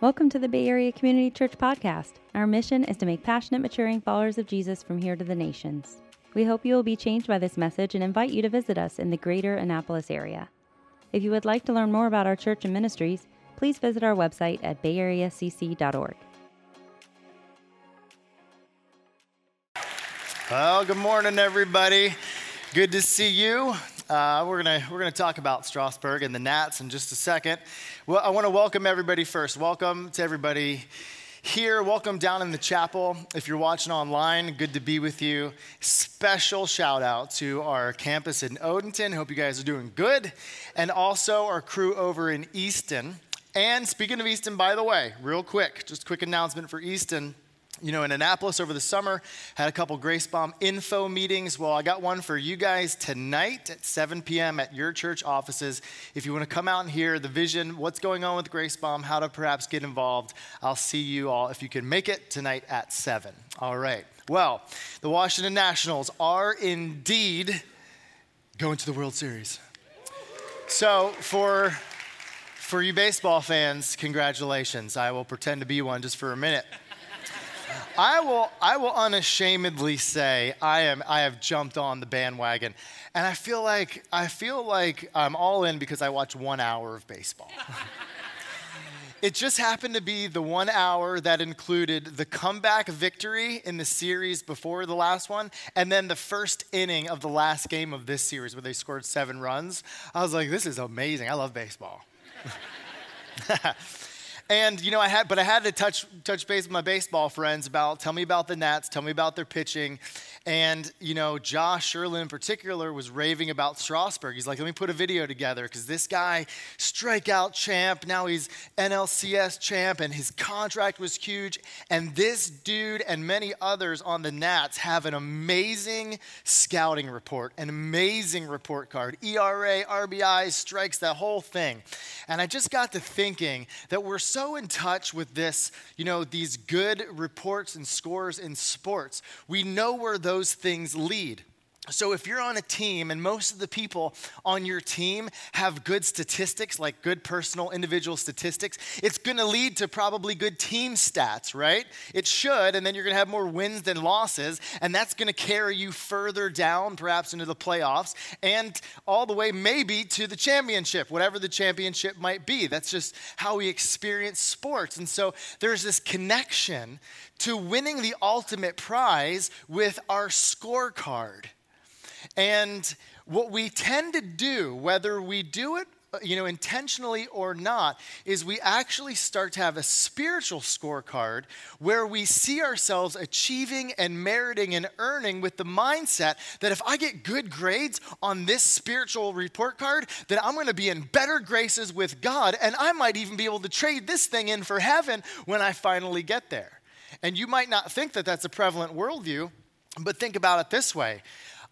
Welcome to the Bay Area Community Church Podcast. Our mission is to make passionate, maturing followers of Jesus from here to the nations. We hope you will be changed by this message and invite you to visit us in the greater Annapolis area. If you would like to learn more about our church and ministries, please visit our website at bayareacc.org. Well, good morning, everybody. Good to see you. We're gonna talk about Strasburg and the Nats in just a second. Well, I want to welcome everybody first. Welcome to everybody here. Welcome down in the chapel. If you're watching online, good to be with you. Special shout out to our campus in Odenton. Hope you guys are doing good. And also our crew over in Easton. And speaking of Easton, by the way, real quick, just a quick announcement for Easton. You know, in Annapolis over the summer, had a couple Grace Bomb info meetings. Well, I got one for you guys tonight at 7 p.m. at your church offices. If you want to come out and hear the vision, what's going on with Grace Bomb, how to perhaps get involved, I'll see you all if you can make it tonight at 7. All right. Well, the Washington Nationals are indeed going to the World Series. So for you baseball fans, congratulations. I will pretend to be one just for a minute. I will unashamedly say I have jumped on the bandwagon, and I feel like I'm all in because I watch 1 hour of baseball. It just happened to be the 1 hour that included the comeback victory in the series before the last one, and then the first inning of the last game of this series where they scored 7 runs. I was like, this is amazing. I love baseball. And, you know, I had to touch base with my baseball friends about, tell me about the Nats, tell me about their pitching. And, you know, Josh Sherlin in particular was raving about Strasburg. He's like, let me put a video together because this guy, strikeout champ, now he's NLCS champ, and his contract was huge. And this dude and many others on the Nats have an amazing scouting report, an amazing report card, ERA, RBI, strikes, that whole thing. And I just got to thinking that we're so in touch with this, you know, these good reports and scores in sports. We know where those things lead. So if you're on a team and most of the people on your team have good statistics, like good personal individual statistics, it's going to lead to probably good team stats, right? It should, and then you're going to have more wins than losses, and that's going to carry you further down, perhaps into the playoffs, and all the way maybe to the championship, whatever the championship might be. That's just how we experience sports. And so there's this connection to winning the ultimate prize with our scorecard. And what we tend to do, whether we do it, you know, intentionally or not, is we actually start to have a spiritual scorecard where we see ourselves achieving and meriting and earning with the mindset that if I get good grades on this spiritual report card, then I'm going to be in better graces with God, and I might even be able to trade this thing in for heaven when I finally get there. And you might not think that that's a prevalent worldview, but think about it this way.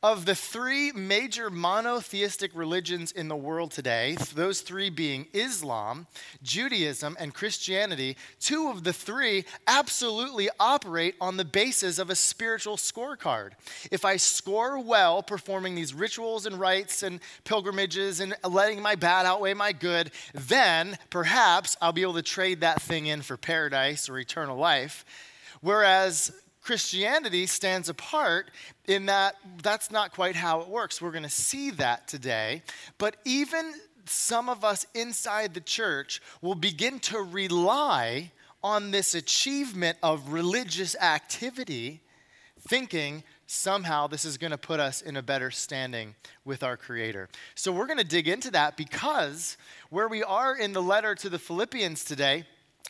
Of the 3 major monotheistic religions in the world today, those 3 being Islam, Judaism, and Christianity, 2 of the 3 absolutely operate on the basis of a spiritual scorecard. If I score well performing these rituals and rites and pilgrimages and letting my bad outweigh my good, then perhaps I'll be able to trade that thing in for paradise or eternal life. Whereas Christianity stands apart in that that's not quite how it works. We're going to see that today. But even some of us inside the church will begin to rely on this achievement of religious activity, thinking somehow this is going to put us in a better standing with our Creator. So we're going to dig into that because where we are in the letter to the Philippians today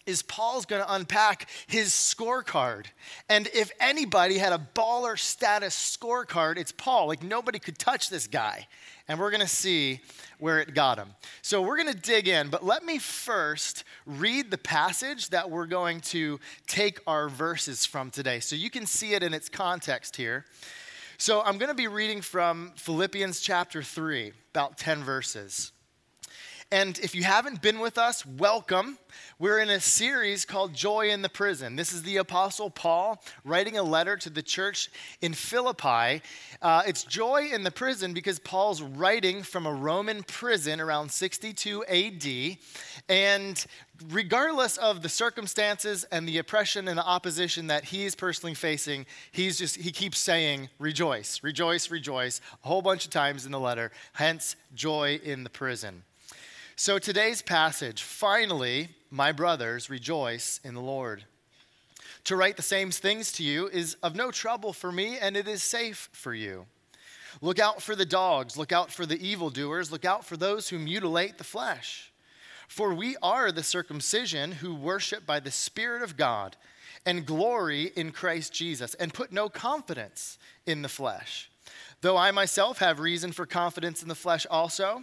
is Paul's going to unpack his scorecard. And if anybody had a baller status scorecard, it's Paul. Like, nobody could touch this guy. And we're going to see where it got him. So we're going to dig in, but let me first read the passage that we're going to take our verses from today, so you can see it in its context here. So I'm going to be reading from Philippians chapter 3, about 10 verses. And if you haven't been with us, welcome. We're in a series called Joy in the Prison. This is the Apostle Paul writing a letter to the church in Philippi. It's Joy in the Prison because Paul's writing from a Roman prison around 62 AD. And regardless of the circumstances and the oppression and the opposition that he's personally facing, he keeps saying, rejoice, rejoice, rejoice, a whole bunch of times in the letter, hence Joy in the Prison. So today's passage, finally, my brothers, rejoice in the Lord. To write the same things to you is of no trouble for me, and it is safe for you. Look out for the dogs, look out for the evildoers, look out for those who mutilate the flesh. For we are the circumcision who worship by the Spirit of God and glory in Christ Jesus and put no confidence in the flesh. Though I myself have reason for confidence in the flesh also,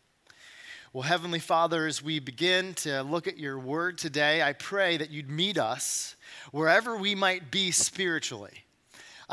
Well, Heavenly Father, as we begin to look at your word today, I pray that you'd meet us wherever we might be spiritually.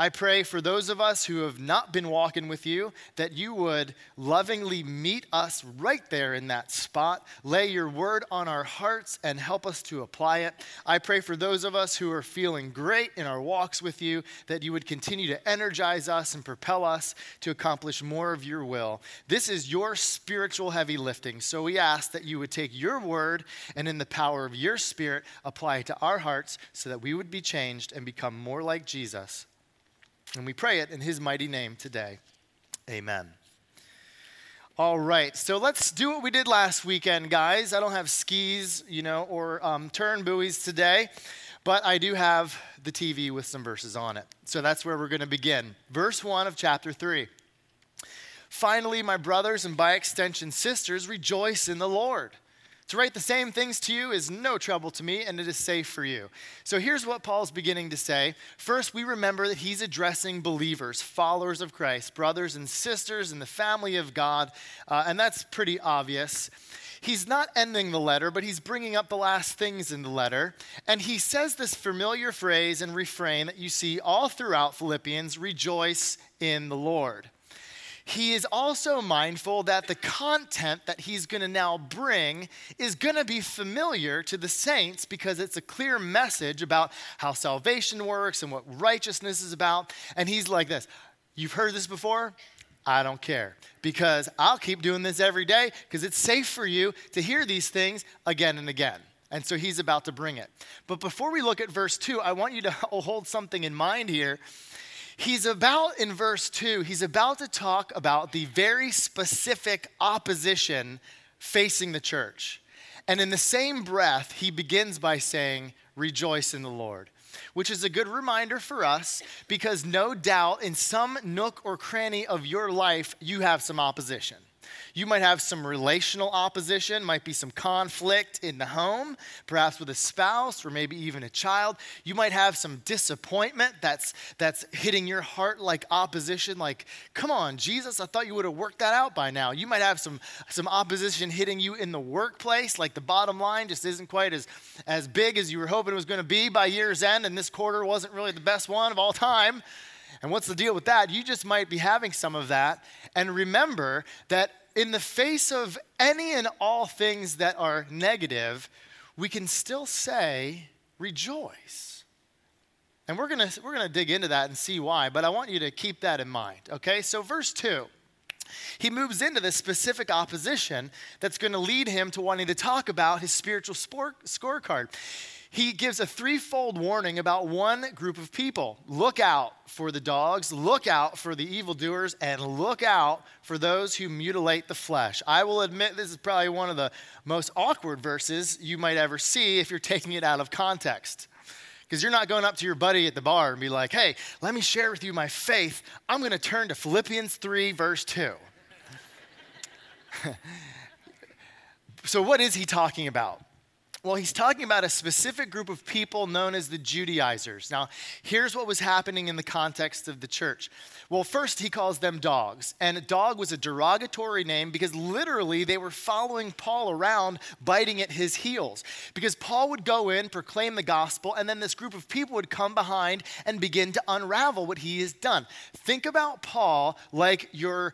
I pray for those of us who have not been walking with you, that you would lovingly meet us right there in that spot, lay your word on our hearts and help us to apply it. I pray for those of us who are feeling great in our walks with you, that you would continue to energize us and propel us to accomplish more of your will. This is your spiritual heavy lifting, so we ask that you would take your word and in the power of your Spirit, apply it to our hearts so that we would be changed and become more like Jesus. And we pray it in his mighty name today. Amen. All right, so let's do what we did last weekend, guys. I don't have skis, or turn buoys today, but I do have the TV with some verses on it. So that's where we're going to begin. Verse 1 of chapter 3. Finally, my brothers and by extension sisters, rejoice in the Lord. To write the same things to you is no trouble to me, and it is safe for you. So here's what Paul's beginning to say. First, we remember that he's addressing believers, followers of Christ, brothers and sisters in the family of God, and that's pretty obvious. He's not ending the letter, but he's bringing up the last things in the letter, and he says this familiar phrase and refrain that you see all throughout Philippians, rejoice in the Lord. He is also mindful that the content that he's going to now bring is going to be familiar to the saints because it's a clear message about how salvation works and what righteousness is about. And he's like this, you've heard this before? I don't care because I'll keep doing this every day because it's safe for you to hear these things again and again. And so he's about to bring it. But before we look at verse 2, I want you to hold something in mind here. In verse 2, he's about to talk about the very specific opposition facing the church. And in the same breath, he begins by saying, rejoice in the Lord, which is a good reminder for us because no doubt in some nook or cranny of your life, you have some opposition. You might have some relational opposition, might be some conflict in the home, perhaps with a spouse or maybe even a child. You might have some disappointment that's hitting your heart like opposition, like, come on, Jesus, I thought you would have worked that out by now. You might have some opposition hitting you in the workplace, like the bottom line just isn't quite as big as you were hoping it was going to be by year's end, and this quarter wasn't really the best one of all time. And what's the deal with that? You just might be having some of that. And remember that in the face of any and all things that are negative, we can still say, rejoice. And we're going to dig into that and see why, but I want you to keep that in mind, okay? So verse 2, he moves into this specific opposition that's going to lead him to wanting to talk about his spiritual scorecard. he gives a threefold warning about one group of people. Look out for the dogs, look out for the evildoers, and look out for those who mutilate the flesh. I will admit this is probably one of the most awkward verses you might ever see if you're taking it out of context. Because you're not going up to your buddy at the bar and be like, hey, let me share with you my faith. I'm going to turn to Philippians 3, verse 2. So what is he talking about? Well, he's talking about a specific group of people known as the Judaizers. Now, here's what was happening in the context of the church. Well, first he calls them dogs. And a dog was a derogatory name because literally they were following Paul around, biting at his heels. Because Paul would go in, proclaim the gospel, and then this group of people would come behind and begin to unravel what he has done. Think about Paul like your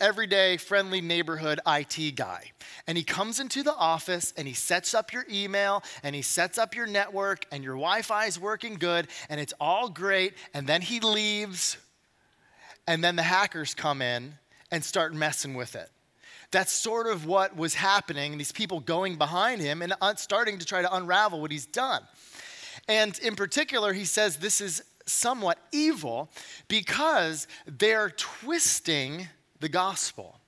everyday friendly neighborhood IT guy. And he comes into the office and he sets up your email and he sets up your network and your Wi-Fi is working good and it's all great. And then he leaves and then the hackers come in and start messing with it. That's sort of what was happening. These people going behind him and starting to try to unravel what he's done. And in particular, he says this is somewhat evil because they're twisting the gospel.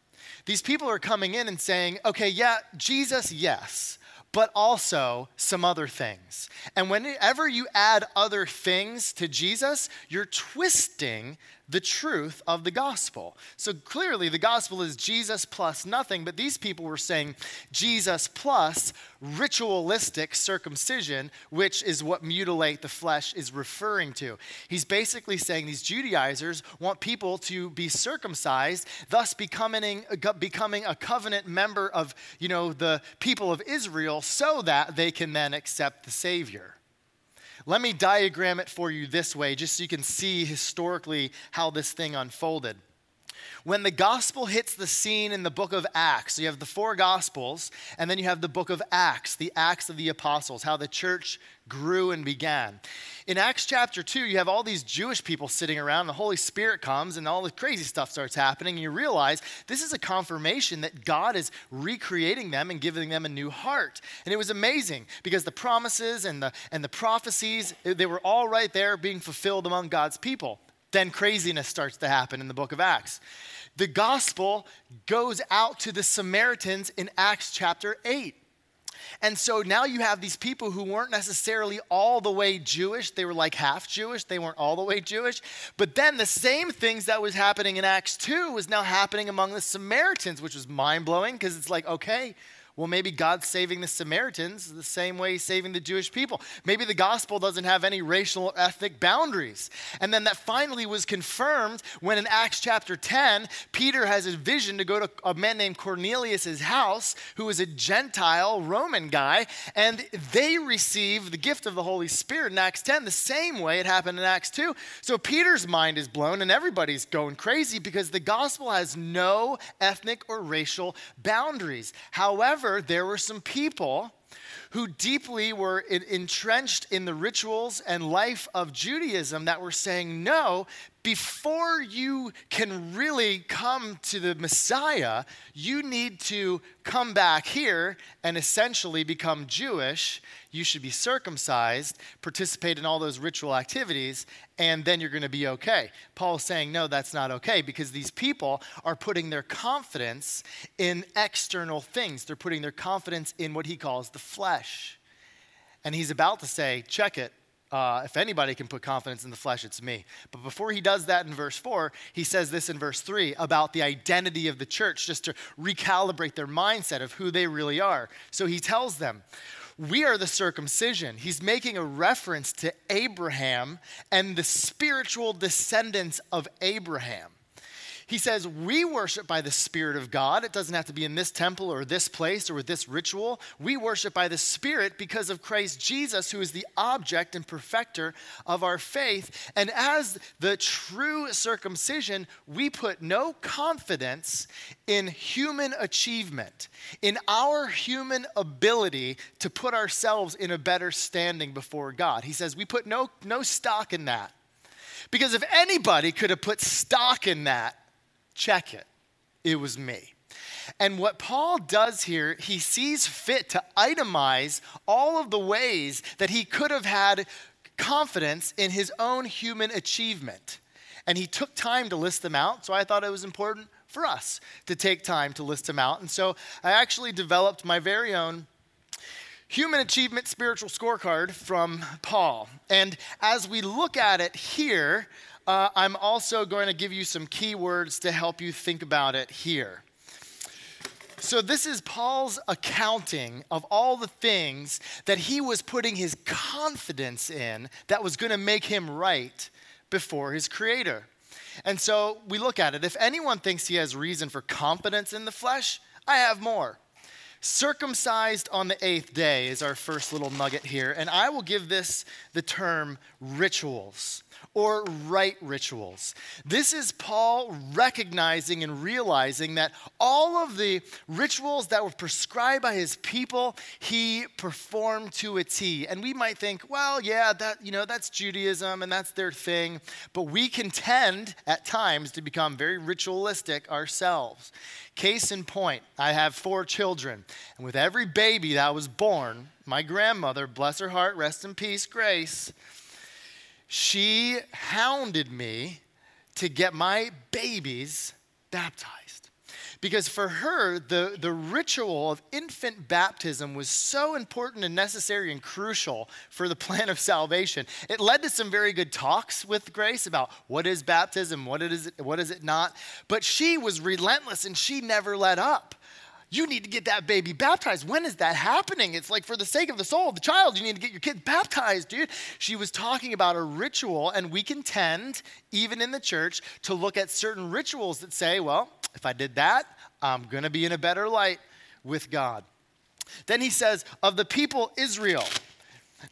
These people are coming in and saying, okay, yeah, Jesus, yes, but also some other things. And whenever you add other things to Jesus, you're twisting the truth of the gospel. So clearly the gospel is Jesus plus nothing, but these people were saying Jesus plus ritualistic circumcision, which is what mutilate the flesh is referring to. He's basically saying these Judaizers want people to be circumcised, thus becoming a covenant member of, the people of Israel so that they can then accept the Savior. Let me diagram it for you this way, just so you can see historically how this thing unfolded. When the gospel hits the scene in the book of Acts, so you have the four gospels, and then you have the book of Acts, the Acts of the Apostles, how the church grew and began. In Acts chapter 2, you have all these Jewish people sitting around, the Holy Spirit comes, and all the crazy stuff starts happening, and you realize this is a confirmation that God is recreating them and giving them a new heart. And it was amazing, because the promises and the prophecies, they were all right there being fulfilled among God's people. Then craziness starts to happen in the book of Acts. The gospel goes out to the Samaritans in Acts chapter 8. And so now you have these people who weren't necessarily all the way Jewish. They were like half Jewish. They weren't all the way Jewish. But then the same things that was happening in Acts 2 was now happening among the Samaritans, which was mind-blowing because it's like, okay, well, maybe God's saving the Samaritans the same way he's saving the Jewish people. Maybe the gospel doesn't have any racial or ethnic boundaries. And then that finally was confirmed when in Acts chapter 10, Peter has a vision to go to a man named Cornelius' house, who is a Gentile Roman guy, and they receive the gift of the Holy Spirit in Acts 10, the same way it happened in Acts 2. So Peter's mind is blown and everybody's going crazy because the gospel has no ethnic or racial boundaries. However, there were some people who deeply were entrenched in the rituals and life of Judaism that were saying, no, before you can really come to the Messiah, you need to come back here and essentially become Jewish. You should be circumcised, participate in all those ritual activities, and then you're going to be okay. Paul's saying, no, that's not okay, because these people are putting their confidence in external things. They're putting their confidence in what he calls the flesh. And he's about to say, check it. If anybody can put confidence in the flesh, it's me. But before he does that in verse 4, he says this in verse 3 about the identity of the church, just to recalibrate their mindset of who they really are. So he tells them, we are the circumcision. He's making a reference to Abraham and the spiritual descendants of Abraham. He says, we worship by the Spirit of God. It doesn't have to be in this temple or this place or with this ritual. We worship by the Spirit because of Christ Jesus, who is the object and perfecter of our faith. And as the true circumcision, we put no confidence in human achievement, in our human ability to put ourselves in a better standing before God. He says, we put no stock in that. Because if anybody could have put stock in that, check it. It was me. And what Paul does here, he sees fit to itemize all of the ways that he could have had confidence in his own human achievement. And he took time to list them out, so I thought it was important for us to take time to list them out. And so I actually developed my very own human achievement spiritual scorecard from Paul. And as we look at it here, I'm also going to give you some keywords to help you think about it here. So this is Paul's accounting of all the things that he was putting his confidence in that was going to make him right before his Creator. And so we look at it. If anyone thinks he has reason for confidence in the flesh, I have more. Circumcised on the 8th day is our first little nugget here. And I will give this the term rituals or right rituals. This is Paul recognizing and realizing that all of the rituals that were prescribed by his people, he performed to a T. And we might think, well, yeah, that's Judaism and that's their thing. But we can tend at times to become very ritualistic ourselves. Case in point, I have 4 children, and with every baby that was born, my grandmother, bless her heart, rest in peace, Grace, she hounded me to get my babies baptized. Because for her, the ritual of infant baptism was so important and necessary and crucial for the plan of salvation. It led to some very good talks with Grace about what is baptism, what is it not. But she was relentless and she never let up. You need to get that baby baptized. When is that happening? It's like for the sake of the soul of the child, you need to get your kid baptized, dude. She was talking about a ritual, and we can tend, even in the church, to look at certain rituals that say, well, if I did that, I'm going to be in a better light with God. Then he says, of the people Israel.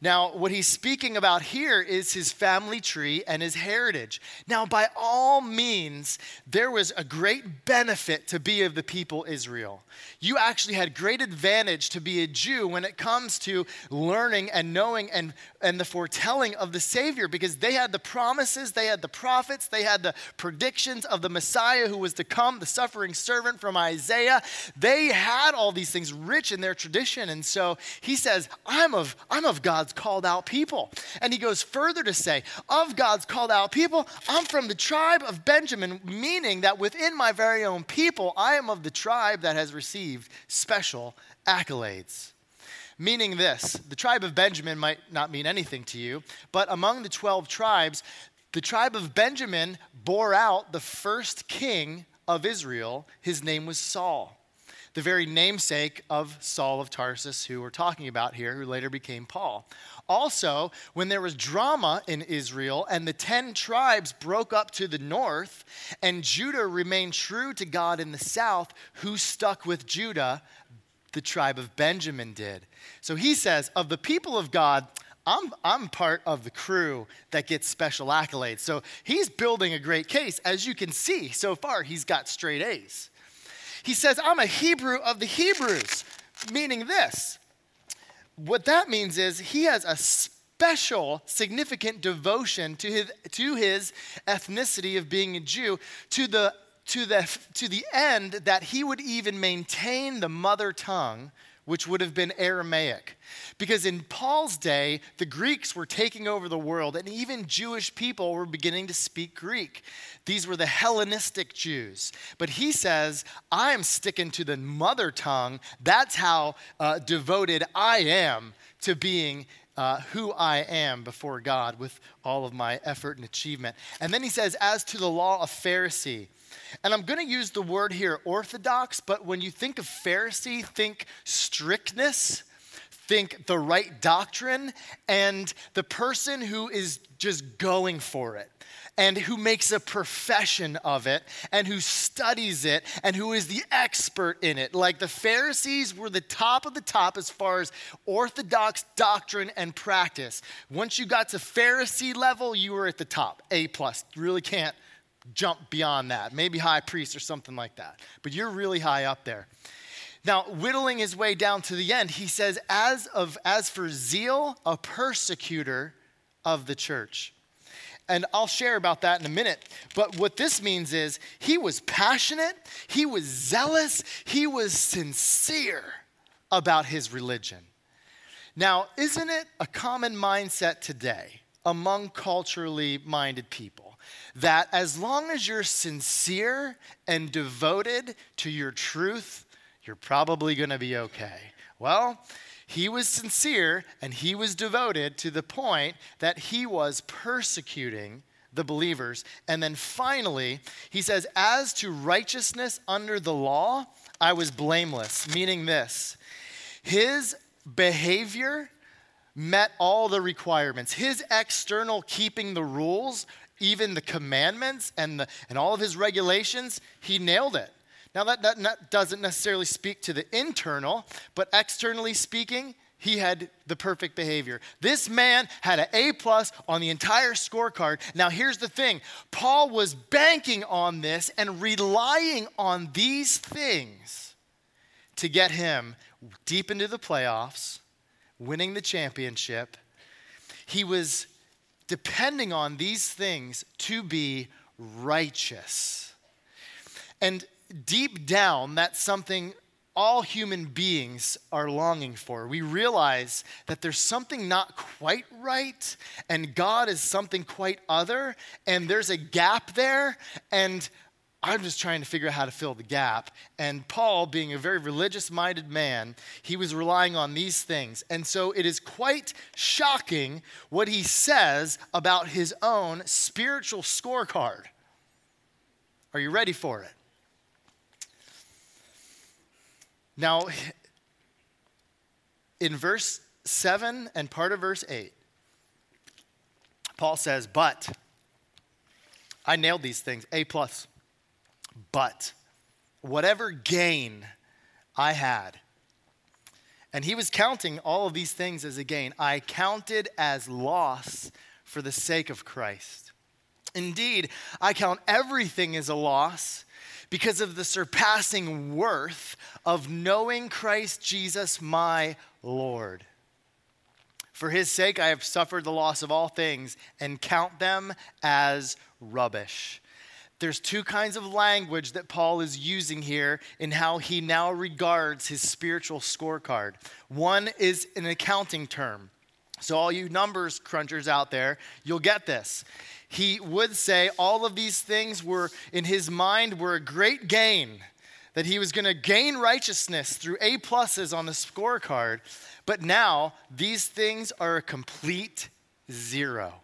Now, what he's speaking about here is his family tree and his heritage. Now, by all means, there was a great benefit to be of the people Israel. You actually had great advantage to be a Jew when it comes to learning and knowing and the foretelling of the Savior, because they had the promises, they had the prophets, they had the predictions of the Messiah who was to come, the suffering servant from Isaiah. They had all these things rich in their tradition. And so he says, I'm of God. God's called out people. And he goes further to say, of God's called out people, I'm from the tribe of Benjamin, meaning that within my very own people, I am of the tribe that has received special accolades. Meaning this, the tribe of Benjamin might not mean anything to you, but among the 12 tribes, the tribe of Benjamin bore out the first king of Israel. His name was Saul. The very namesake of Saul of Tarsus, who we're talking about here, who later became Paul. Also, when there was drama in Israel and the 10 tribes broke up to the north and Judah remained true to God in the south, who stuck with Judah? The tribe of Benjamin did. So he says, of the people of God, I'm part of the crew that gets special accolades. So he's building a great case. As you can see so far, he's got straight A's. He says, I'm a Hebrew of the Hebrews, meaning this. What that means is he has a special, significant devotion to his ethnicity of being a Jew to the end that he would even maintain the mother tongue, which would have been Aramaic. Because in Paul's day, the Greeks were taking over the world, and even Jewish people were beginning to speak Greek. These were the Hellenistic Jews. But he says, I'm sticking to the mother tongue. That's how devoted I am to being who I am before God with all of my effort and achievement. And then he says, as to the law of Pharisee. And I'm going to use the word here, orthodox, but when you think of Pharisee, think strictness, think the right doctrine, and the person who is just going for it, and who makes a profession of it, and who studies it, and who is the expert in it. Like the Pharisees were the top of the top as far as orthodox doctrine and practice. Once you got to Pharisee level, you were at the top, A+. Really can't jump beyond that. Maybe high priest or something like that. But you're really high up there. Now, whittling his way down to the end, he says, as for zeal, a persecutor of the church. And I'll share about that in a minute. But what this means is he was passionate, he was zealous, he was sincere about his religion. Now, isn't it a common mindset today among culturally minded people that as long as you're sincere and devoted to your truth, you're probably going to be okay? Well, he was sincere and he was devoted to the point that he was persecuting the believers. And then finally, he says, as to righteousness under the law, I was blameless, meaning this: his behavior met all the requirements. His external keeping the rules, even the commandments and all of his regulations, he nailed it. Now that doesn't necessarily speak to the internal, but externally speaking, he had the perfect behavior. This man had an A+ on the entire scorecard. Now here's the thing. Paul was banking on this and relying on these things to get him deep into the playoffs, winning the championship. He was depending on these things to be righteous. And deep down, that's something all human beings are longing for. We realize that there's something not quite right, and God is something quite other, and there's a gap there, and I'm just trying to figure out how to fill the gap. And Paul, being a very religious-minded man, he was relying on these things. And so it is quite shocking what he says about his own spiritual scorecard. Are you ready for it? Now, in verse 7 and part of verse 8, Paul says, but I nailed these things, A+. But whatever gain I had, and he was counting all of these things as a gain, I counted as loss for the sake of Christ. Indeed, I count everything as a loss because of the surpassing worth of knowing Christ Jesus my Lord. For his sake I have suffered the loss of all things and count them as rubbish. There's two kinds of language that Paul is using here in how he now regards his spiritual scorecard. One is an accounting term. So all you numbers crunchers out there, you'll get this. He would say all of these things were, in his mind, were a great gain, that he was going to gain righteousness through A+ on the scorecard. But now these things are a complete zero,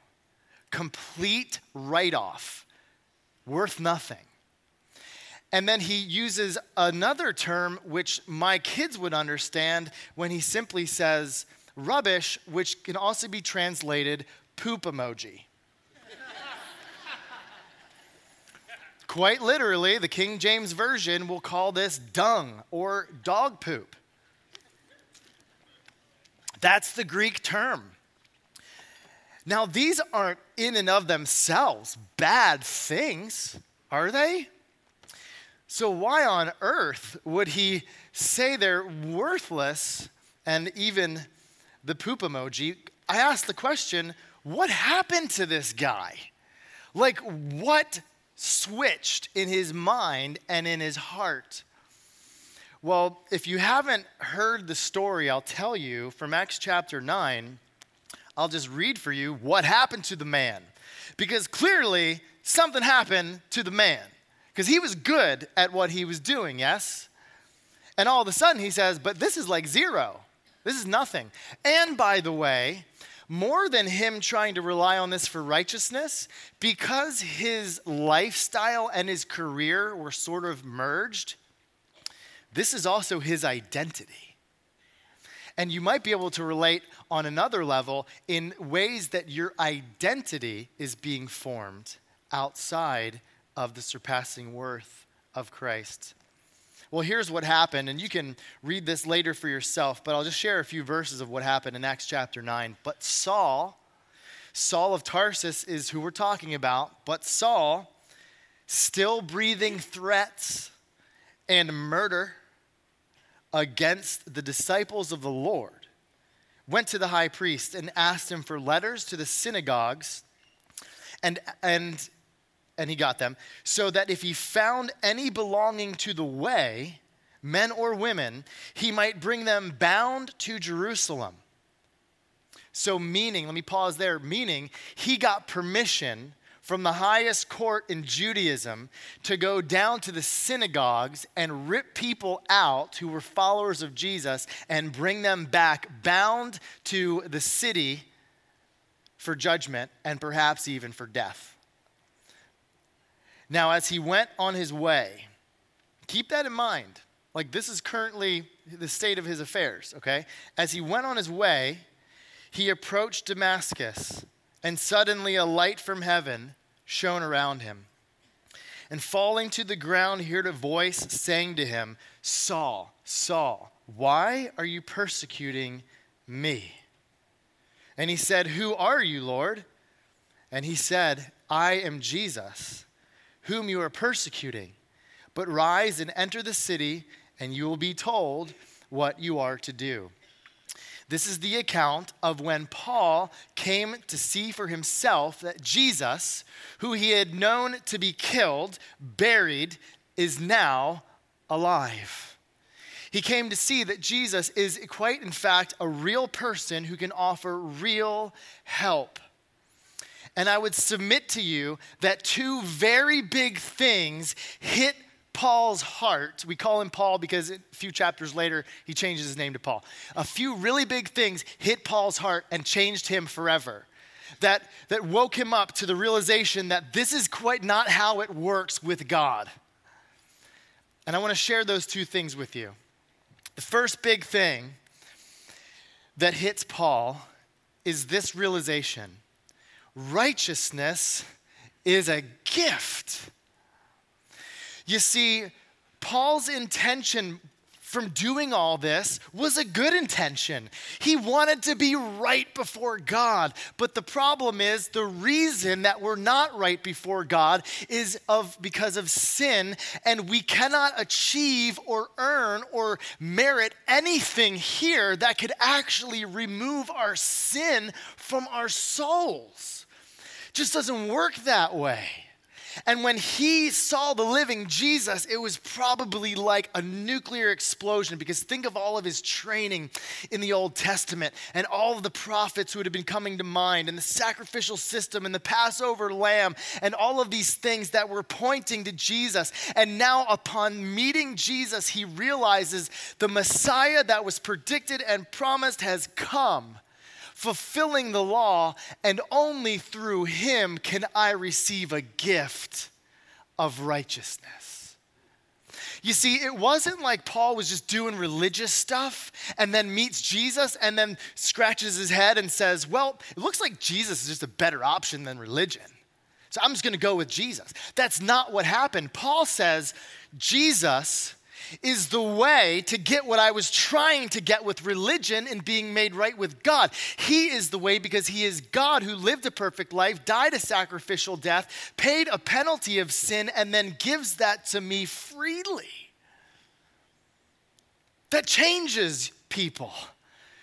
complete write-off. Worth nothing. And then he uses another term which my kids would understand when he simply says rubbish, which can also be translated poop emoji. Quite literally, the King James Version will call this dung or dog poop. That's the Greek term. Now, these aren't in and of themselves bad things, are they? So why on earth would he say they're worthless and even the poop emoji? I asked the question, what happened to this guy? Like, what switched in his mind and in his heart? Well, if you haven't heard the story, I'll tell you from Acts chapter 9. I'll just read for you what happened to the man, because clearly something happened to the man, because he was good at what he was doing, yes? And all of a sudden he says, but this is like zero. This is nothing. And by the way, more than him trying to rely on this for righteousness, because his lifestyle and his career were sort of merged, this is also his identity. And you might be able to relate on another level in ways that your identity is being formed outside of the surpassing worth of Christ. Well, here's what happened, and you can read this later for yourself, but I'll just share a few verses of what happened in Acts chapter 9. But Saul of Tarsus is who we're talking about, but Saul, still breathing threats and murder against the disciples of the Lord, went to the high priest and asked him for letters to the synagogues And he got them, so that if he found any belonging to the way, men or women, he might bring them bound to Jerusalem. So meaning, let me pause there, meaning he got permission from the highest court in Judaism to go down to the synagogues and rip people out who were followers of Jesus and bring them back bound to the city for judgment and perhaps even for death. Now, as he went on his way, keep that in mind. Like, this is currently the state of his affairs, okay? As he went on his way, he approached Damascus, and suddenly a light from heaven shone around him. And falling to the ground, he heard a voice saying to him, "Saul, Saul, why are you persecuting me?" And he said, "Who are you, Lord?" And he said, "I am Jesus, whom you are persecuting. But rise and enter the city, and you will be told what you are to do." This is the account of when Paul came to see for himself that Jesus, who he had known to be killed, buried, is now alive. He came to see that Jesus is quite, in fact, a real person who can offer real help. And I would submit to you that two very big things hit Paul's heart. We call him Paul because a few chapters later, he changes his name to Paul. A few really big things hit Paul's heart and changed him forever. That woke him up to the realization that this is quite not how it works with God. And I want to share those two things with you. The first big thing that hits Paul is this realization: righteousness is a gift. You see, Paul's intention from doing all this was a good intention. He wanted to be right before God. But the problem is, the reason that we're not right before God is because of sin, and we cannot achieve or earn or merit anything here that could actually remove our sin from our souls. Just doesn't work that way. And when he saw the living Jesus, it was probably like a nuclear explosion, because think of all of his training in the Old Testament and all of the prophets who would have been coming to mind, and the sacrificial system and the Passover lamb and all of these things that were pointing to Jesus. And now, upon meeting Jesus, he realizes the Messiah that was predicted and promised has come, fulfilling the law, and only through him can I receive a gift of righteousness. You see, it wasn't like Paul was just doing religious stuff and then meets Jesus and then scratches his head and says, well, it looks like Jesus is just a better option than religion, so I'm just going to go with Jesus. That's not what happened. Paul says Jesus is the way to get what I was trying to get with religion and being made right with God. He is the way because he is God, who lived a perfect life, died a sacrificial death, paid a penalty of sin, and then gives that to me freely. That changes people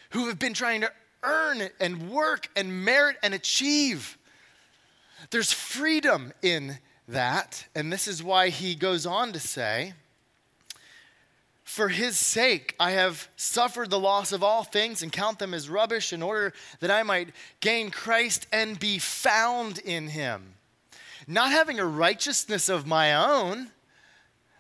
who have been trying to earn it and work and merit and achieve. There's freedom in that, and this is why he goes on to say, "For his sake, I have suffered the loss of all things and count them as rubbish, in order that I might gain Christ and be found in him, not having a righteousness of my own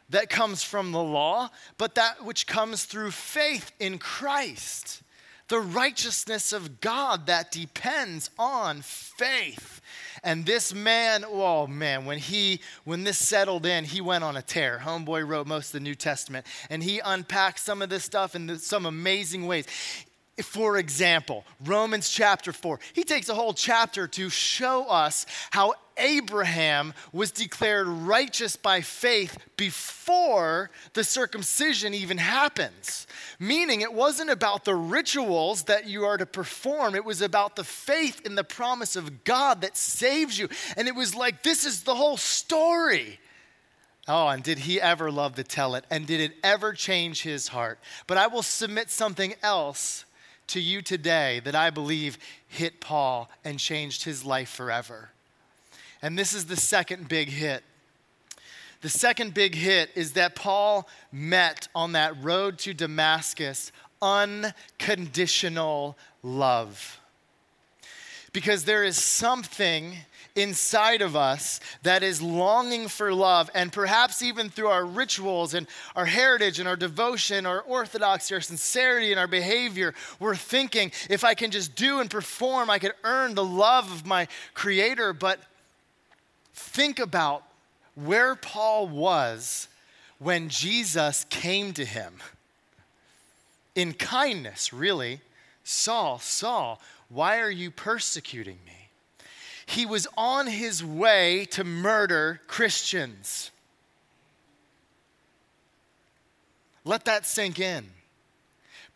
that comes from the law, but that which comes through faith in Christ, the righteousness of God that depends on faith." And this man, oh man, when this settled in, he went on a tear. Homeboy wrote most of the New Testament, and he unpacked some of this stuff in some amazing ways. For example, Romans chapter 4. He takes a whole chapter to show us how Abraham was declared righteous by faith before the circumcision even happens. Meaning, it wasn't about the rituals that you are to perform. It was about the faith in the promise of God that saves you. And it was like, this is the whole story. Oh, and did he ever love to tell it? And did it ever change his heart? But I will submit something else to you today that I believe hit Paul and changed his life forever. And this is the second big hit. The second big hit is that Paul met on that road to Damascus unconditional love. Because there is something inside of us that is longing for love, and perhaps even through our rituals and our heritage and our devotion, our orthodoxy, our sincerity and our behavior, we're thinking, if I can just do and perform, I could earn the love of my Creator. But think about where Paul was when Jesus came to him. In kindness, really. Saul, Saul, why are you persecuting me? He was on his way to murder Christians. Let that sink in.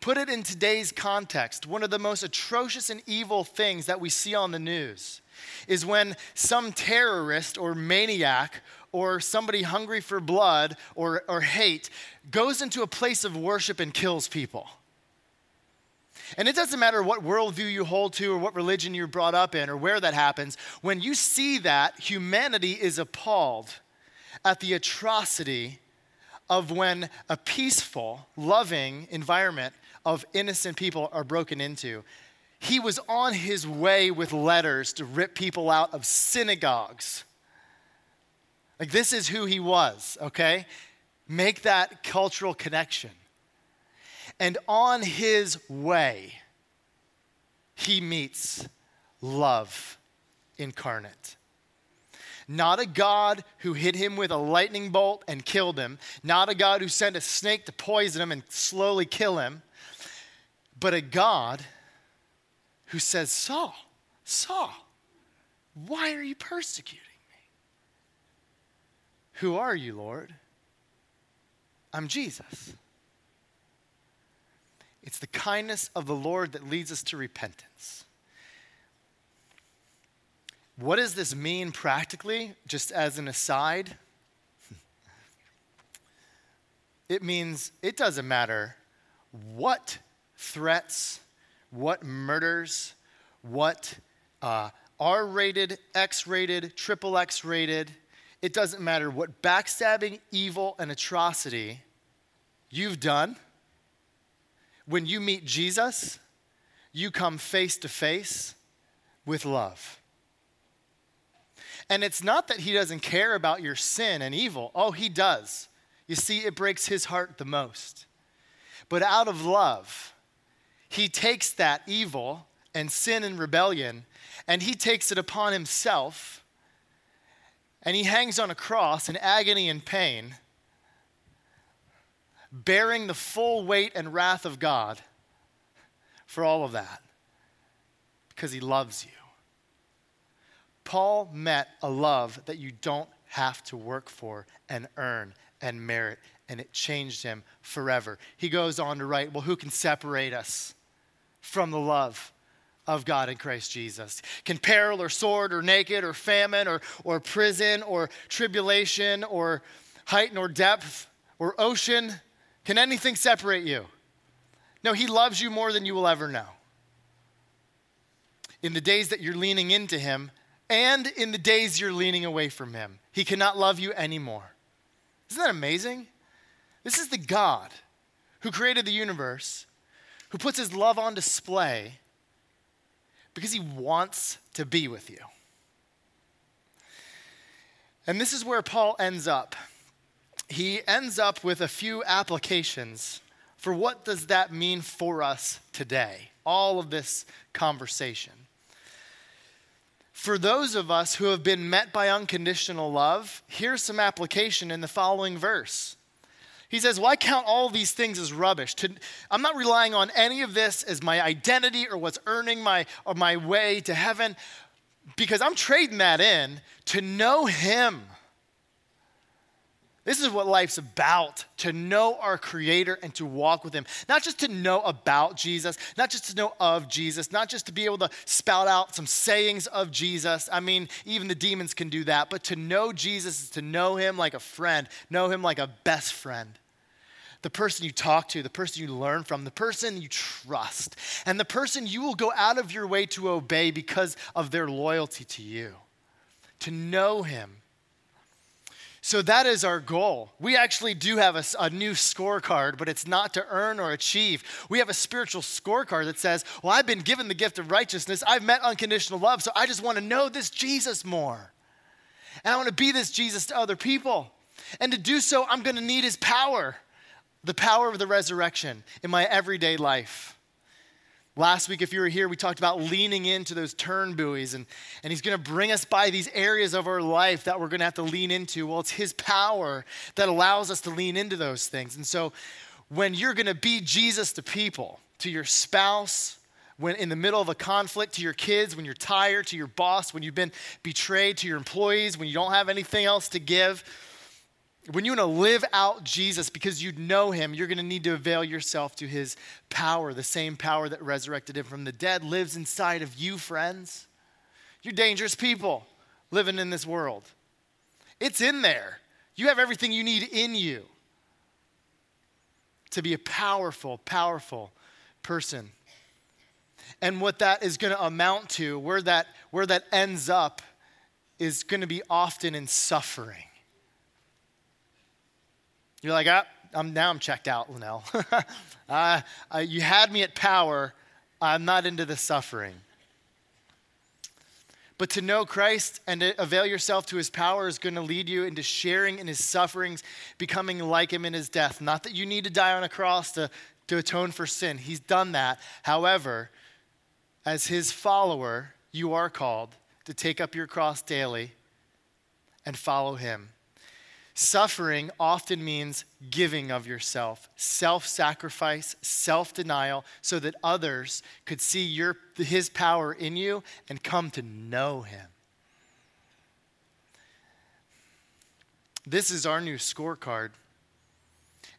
Put it in today's context. One of the most atrocious and evil things that we see on the news is when some terrorist or maniac or somebody hungry for blood or hate goes into a place of worship and kills people. And it doesn't matter what worldview you hold to or what religion you're brought up in or where that happens. When you see that, humanity is appalled at the atrocity of when a peaceful, loving environment of innocent people are broken into. He was on his way with letters to rip people out of synagogues. Like, this is who he was, okay? Make that cultural connection. And on his way, he meets love incarnate. Not a God who hit him with a lightning bolt and killed him. Not a God who sent a snake to poison him and slowly kill him. But a God who says, Saul, Saul, why are you persecuting me? Who are you, Lord? I'm Jesus. It's the kindness of the Lord that leads us to repentance. What does this mean practically, just as an aside? It means it doesn't matter what threats, what murders, what R-rated, X-rated, triple X-rated. It doesn't matter what backstabbing, evil, and atrocity you've done. When you meet Jesus, you come face to face with love. And it's not that he doesn't care about your sin and evil. Oh, he does. You see, it breaks his heart the most. But out of love, he takes that evil and sin and rebellion, and he takes it upon himself, and he hangs on a cross in agony and pain, bearing the full weight and wrath of God for all of that, because he loves you. Paul met a love that you don't have to work for and earn and merit, and it changed him forever. He goes on to write, well, who can separate us from the love of God in Christ Jesus? Can peril or sword or naked or famine or prison or tribulation or height nor depth or ocean, can anything separate you? No, he loves you more than you will ever know. In the days that you're leaning into him and in the days you're leaning away from him, he cannot love you anymore. Isn't that amazing? This is the God who created the universe, who puts his love on display because he wants to be with you. And this is where Paul ends up. He ends up with a few applications for what does that mean for us today, all of this conversation. For those of us who have been met by unconditional love, here's some application in the following verse. He says, well, I count all these things as rubbish. I'm not relying on any of this as my identity or what's earning my way to heaven, because I'm trading that in to know him. This is what life's about, to know our Creator and to walk with him. Not just to know about Jesus, not just to know of Jesus, not just to be able to spout out some sayings of Jesus. I mean, even the demons can do that. But to know Jesus is to know him like a friend, know him like a best friend. The person you talk to, the person you learn from, the person you trust, and the person you will go out of your way to obey because of their loyalty to you. to know him. So that is our goal. We actually do have a new scorecard, but it's not to earn or achieve. We have a spiritual scorecard that says, well, I've been given the gift of righteousness. I've met unconditional love, so I just want to know this Jesus more. And I want to be this Jesus to other people. And to do so, I'm going to need his power, the power of the resurrection in my everyday life. Last week, if you were here, we talked about leaning into those turn buoys, and he's going to bring us by these areas of our life that we're going to have to lean into. Well, it's his power that allows us to lean into those things. And so when you're going to be Jesus to people, to your spouse, when in the middle of a conflict, to your kids, when you're tired, to your boss, when you've been betrayed, to your employees, when you don't have anything else to give, when you want to live out Jesus because you know him, you're going to need to avail yourself to his power, the same power that resurrected him from the dead lives inside of you, friends. You're dangerous people living in this world. It's in there. You have everything you need in you to be a powerful, powerful person. And what that is going to amount to, where that ends up, is going to be often in suffering. You're like, I'm checked out, Linnell. You had me at power. I'm not into the suffering. But to know Christ and to avail yourself to his power is going to lead you into sharing in his sufferings, becoming like him in his death. Not that you need to die on a cross to atone for sin. He's done that. However, as his follower, you are called to take up your cross daily and follow him. Suffering often means giving of yourself, self-sacrifice, self-denial, so that others could see his power in you and come to know him. This is our new scorecard.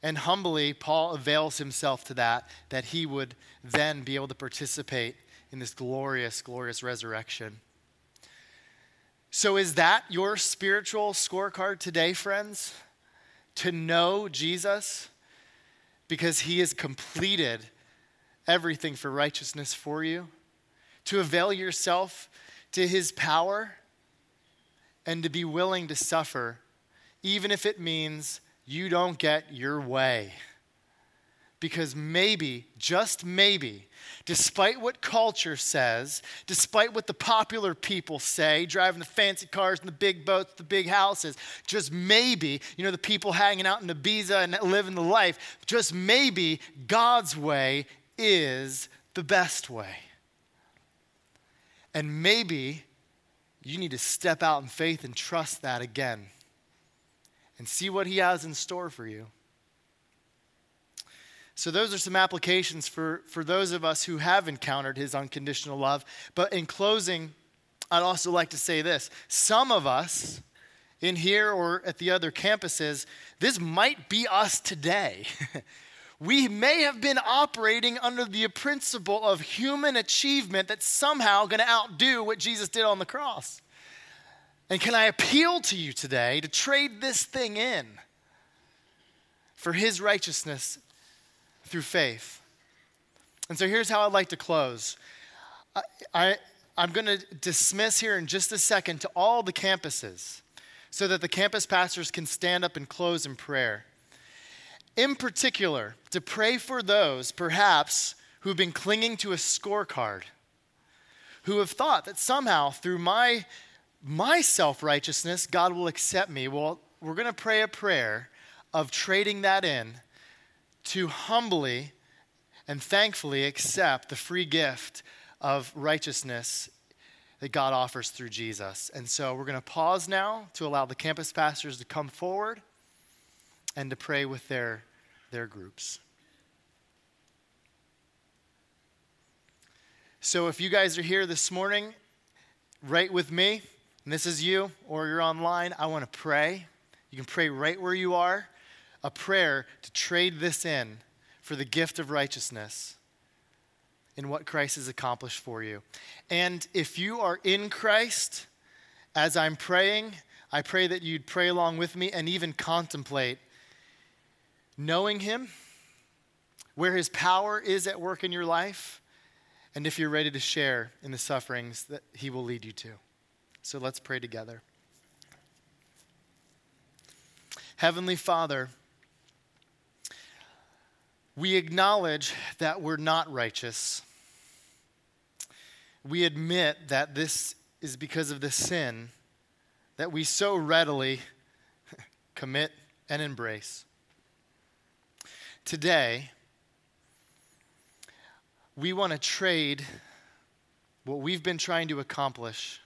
And humbly, Paul avails himself to that he would then be able to participate in this glorious, glorious resurrection. So is that your spiritual scorecard today, friends? To know Jesus? Because he has completed everything for righteousness for you. To avail yourself to his power and to be willing to suffer, even if it means you don't get your way. Because maybe, just maybe, despite what culture says, despite what the popular people say, driving the fancy cars and the big boats, the big houses, just maybe, the people hanging out in Ibiza and living the life, just maybe God's way is the best way. And maybe you need to step out in faith and trust that again and see what he has in store for you. So those are some applications for those of us who have encountered his unconditional love. But in closing, I'd also like to say this. Some of us in here or at the other campuses, this might be us today. We may have been operating under the principle of human achievement that's somehow going to outdo what Jesus did on the cross. And can I appeal to you today to trade this thing in for his righteousness through faith? And so here's how I'd like to close. I'm going to dismiss here in just a second to all the campuses so that the campus pastors can stand up and close in prayer. In particular, to pray for those perhaps who've been clinging to a scorecard, who have thought that somehow through my self-righteousness, God will accept me. Well, we're going to pray a prayer of trading that in to humbly and thankfully accept the free gift of righteousness that God offers through Jesus. And so we're going to pause now to allow the campus pastors to come forward and to pray with their groups. So if you guys are here this morning, right with me, and this is you, or you're online, I want to pray. You can pray right where you are. A prayer to trade this in for the gift of righteousness in what Christ has accomplished for you. And if you are in Christ, as I'm praying, I pray that you'd pray along with me and even contemplate knowing him, where his power is at work in your life, and if you're ready to share in the sufferings that he will lead you to. So let's pray together. Heavenly Father, we acknowledge that we're not righteous. We admit that this is because of the sin that we so readily commit and embrace. Today, we want to trade what we've been trying to accomplish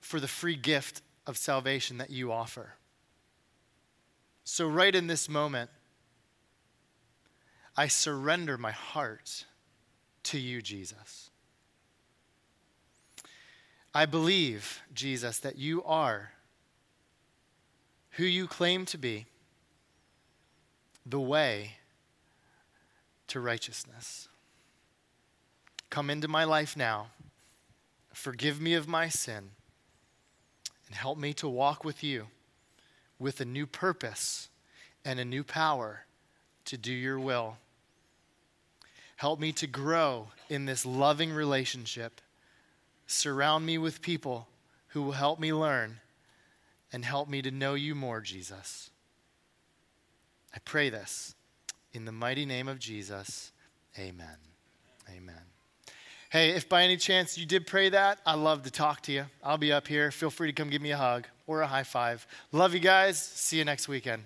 for the free gift of salvation that you offer. So right in this moment, I surrender my heart to you, Jesus. I believe, Jesus, that you are who you claim to be, the way to righteousness. Come into my life now. Forgive me of my sin and help me to walk with you with a new purpose and a new power to do your will. Help me to grow in this loving relationship. Surround me with people who will help me learn and help me to know you more, Jesus. I pray this in the mighty name of Jesus. Amen. Amen. Hey, if by any chance you did pray that, I'd love to talk to you. I'll be up here. Feel free to come give me a hug or a high five. Love you guys. See you next weekend.